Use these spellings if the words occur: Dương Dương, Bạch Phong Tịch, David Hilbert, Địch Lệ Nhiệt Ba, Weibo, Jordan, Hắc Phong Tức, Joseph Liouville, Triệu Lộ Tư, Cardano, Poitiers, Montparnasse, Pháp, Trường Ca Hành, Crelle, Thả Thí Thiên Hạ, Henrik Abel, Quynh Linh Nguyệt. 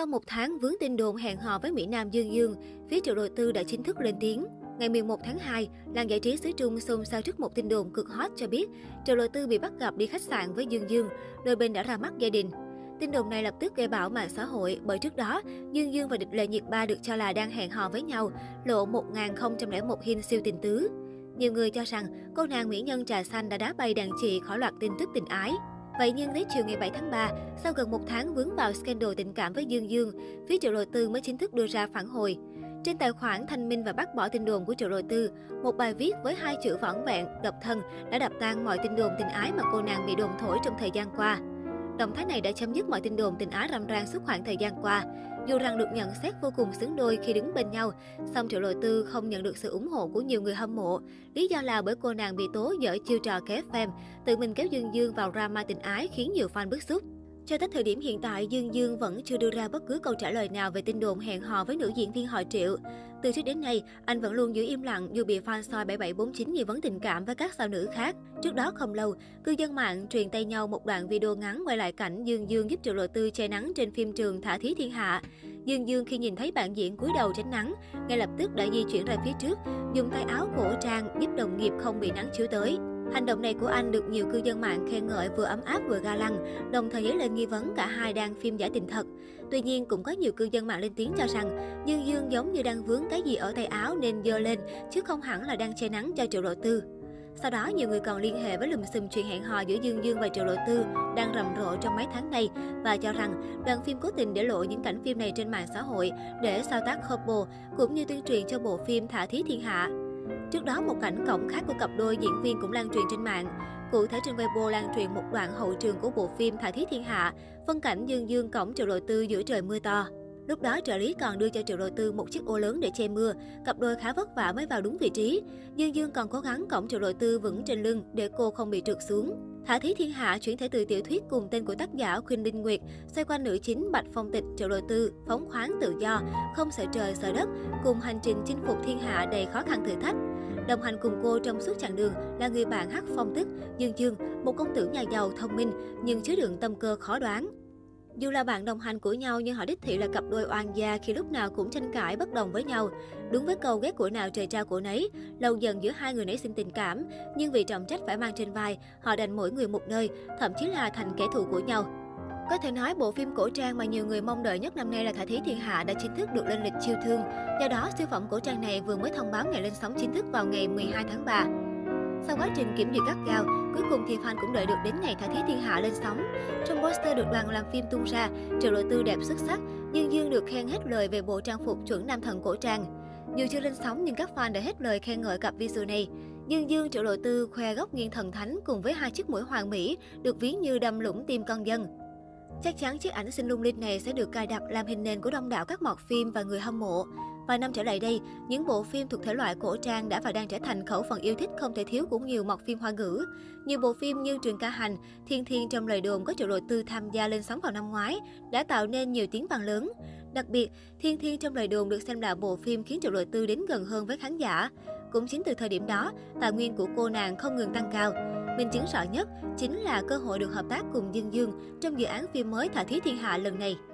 Sau một tháng vướng tin đồn hẹn hò với mỹ nam Dương Dương, phía Triệu Lộ Tư đã chính thức lên tiếng. Ngày 11 tháng 2, làng giải trí xứ Trung xôn xao trước một tin đồn cực hot cho biết Triệu Lộ Tư bị bắt gặp đi khách sạn với Dương Dương, đôi bên đã ra mắt gia đình. Tin đồn này lập tức gây bão mạng xã hội bởi trước đó, Dương Dương và Địch Lệ Nhiệt Ba được cho là đang hẹn hò với nhau, lộ 1001 hin siêu tình tứ. Nhiều người cho rằng cô nàng mỹ nhân trà xanh đã đá bay đàn chị khỏi loạt tin tức tình ái. Vậy nhưng đến chiều ngày 7 tháng 3, sau gần một tháng vướng vào scandal tình cảm với Dương Dương, phía Triệu Lộ Tư mới chính thức đưa ra phản hồi. Trên tài khoản thanh minh và bác bỏ tin đồn của Triệu Lộ Tư, một bài viết với 2 chữ vỏn vẹn, độc thân đã đập tan mọi tin đồn tình ái mà cô nàng bị đồn thổi trong thời gian qua. Động thái này đã chấm dứt mọi tin đồn tình ái râm ran suốt khoảng thời gian qua. Dù rằng được nhận xét vô cùng xứng đôi khi đứng bên nhau, song Triệu Lộ Tư không nhận được sự ủng hộ của nhiều người hâm mộ. Lý do là bởi cô nàng bị tố giở chiêu trò kéo fame, tự mình kéo Dương Dương vào drama tình ái khiến nhiều fan bức xúc. Cho tới thời điểm hiện tại, Dương Dương vẫn chưa đưa ra bất cứ câu trả lời nào về tin đồn hẹn hò với nữ diễn viên họ Triệu. Từ trước đến nay, anh vẫn luôn giữ im lặng dù bị fan soi 7749 nghi vấn tình cảm với các sao nữ khác. Trước đó không lâu, cư dân mạng truyền tay nhau một đoạn video ngắn quay lại cảnh Dương Dương giúp Triệu Lộ Tư che nắng trên phim trường Thả Thí Thiên Hạ. Dương Dương khi nhìn thấy bạn diễn cúi đầu tránh nắng, ngay lập tức đã di chuyển ra phía trước, dùng tay áo cổ trang giúp đồng nghiệp không bị nắng chiếu tới. Hành động này của anh được nhiều cư dân mạng khen ngợi vừa ấm áp vừa ga lăng, đồng thời dấy lên nghi vấn cả hai đang phim giả tình thật. Tuy nhiên, cũng có nhiều cư dân mạng lên tiếng cho rằng Dương Dương giống như đang vướng cái gì ở tay áo nên giơ lên, chứ không hẳn là đang che nắng cho Triệu Lộ Tư. Sau đó, nhiều người còn liên hệ với lùm xùm chuyện hẹn hò giữa Dương Dương và Triệu Lộ Tư đang rầm rộ trong mấy tháng nay và cho rằng đoàn phim cố tình để lộ những cảnh phim này trên mạng xã hội để sao tác couple cũng như tuyên truyền cho bộ phim Thả Thí Thiên Hạ. Trước đó, một cảnh cộng khác của cặp đôi diễn viên cũng lan truyền trên mạng. Cụ thể trên Weibo lan truyền một đoạn hậu trường của bộ phim Thả Thí Thiên Hạ, phân cảnh Dương Dương cõng Triệu Lộ Tư giữa trời mưa to. Lúc đó, trợ lý còn đưa cho Triệu Lộ Tư một chiếc ô lớn để che mưa, cặp đôi khá vất vả mới vào đúng vị trí. Dương Dương còn cố gắng cõng Triệu Lộ Tư vững trên lưng để cô không bị trượt xuống. Thả Thí Thiên Hạ chuyển thể từ tiểu thuyết cùng tên của tác giả Quynh Linh Nguyệt, xoay quanh nữ chính Bạch Phong Tịch, Triệu Lộ Tư, phóng khoáng tự do, không sợ trời sợ đất, cùng hành trình chinh phục thiên hạ đầy khó khăn thử thách. Đồng hành cùng cô trong suốt chặng đường là người bạn Hắc Phong Tức, Dương Dương, một công tử nhà giàu thông minh nhưng chứa đựng tâm cơ khó đoán. Dù là bạn đồng hành của nhau nhưng họ đích thị là cặp đôi oan gia khi lúc nào cũng tranh cãi bất đồng với nhau. Đúng với câu ghét của nào trời trao của nấy, lâu dần giữa hai người nảy sinh tình cảm, nhưng vì trọng trách phải mang trên vai, họ đành mỗi người một nơi, thậm chí là thành kẻ thù của nhau. Có thể nói bộ phim cổ trang mà nhiều người mong đợi nhất năm nay là Thả Thí Thiên Hạ đã chính thức được lên lịch chiêu thương. Do đó, siêu phẩm cổ trang này vừa mới thông báo ngày lên sóng chính thức vào ngày 12 tháng 3. Sau quá trình kiểm duyệt gắt gao, cuối cùng thì fan cũng đợi được đến ngày Thả Thí Thiên Hạ lên sóng. Trong poster được đoàn làm phim tung ra, Triệu Lộ Tư đẹp xuất sắc, Dương Dương được khen hết lời về bộ trang phục chuẩn nam thần cổ trang. Dù chưa lên sóng nhưng các fan đã hết lời khen ngợi cặp visual này. Dương Dương, Triệu Lộ Tư khoe góc nghiêng thần thánh cùng với 2 chiếc mũi hoàng mỹ được ví như đâm lũng tim con dân. Chắc chắn chiếc ảnh xinh lung linh này sẽ được cài đặt làm hình nền của đông đảo các mọt phim và người hâm mộ. Vài năm trở lại đây, những bộ phim thuộc thể loại cổ trang đã và đang trở thành khẩu phần yêu thích không thể thiếu của nhiều mọt phim hoa ngữ. Nhiều bộ phim như Trường Ca Hành, Thiên Thiên trong lời đồn có Triệu Lộ Tư tham gia lên sóng vào năm ngoái đã tạo nên nhiều tiếng vang lớn. Đặc biệt, Thiên Thiên trong lời đồn được xem là bộ phim khiến Triệu Lộ Tư đến gần hơn với khán giả. Cũng chính từ thời điểm đó, tài nguyên của cô nàng không ngừng tăng cao. Minh chứng rõ nhất chính là cơ hội được hợp tác cùng Dương Dương trong dự án phim mới Thả Thí Thiên Hạ lần này.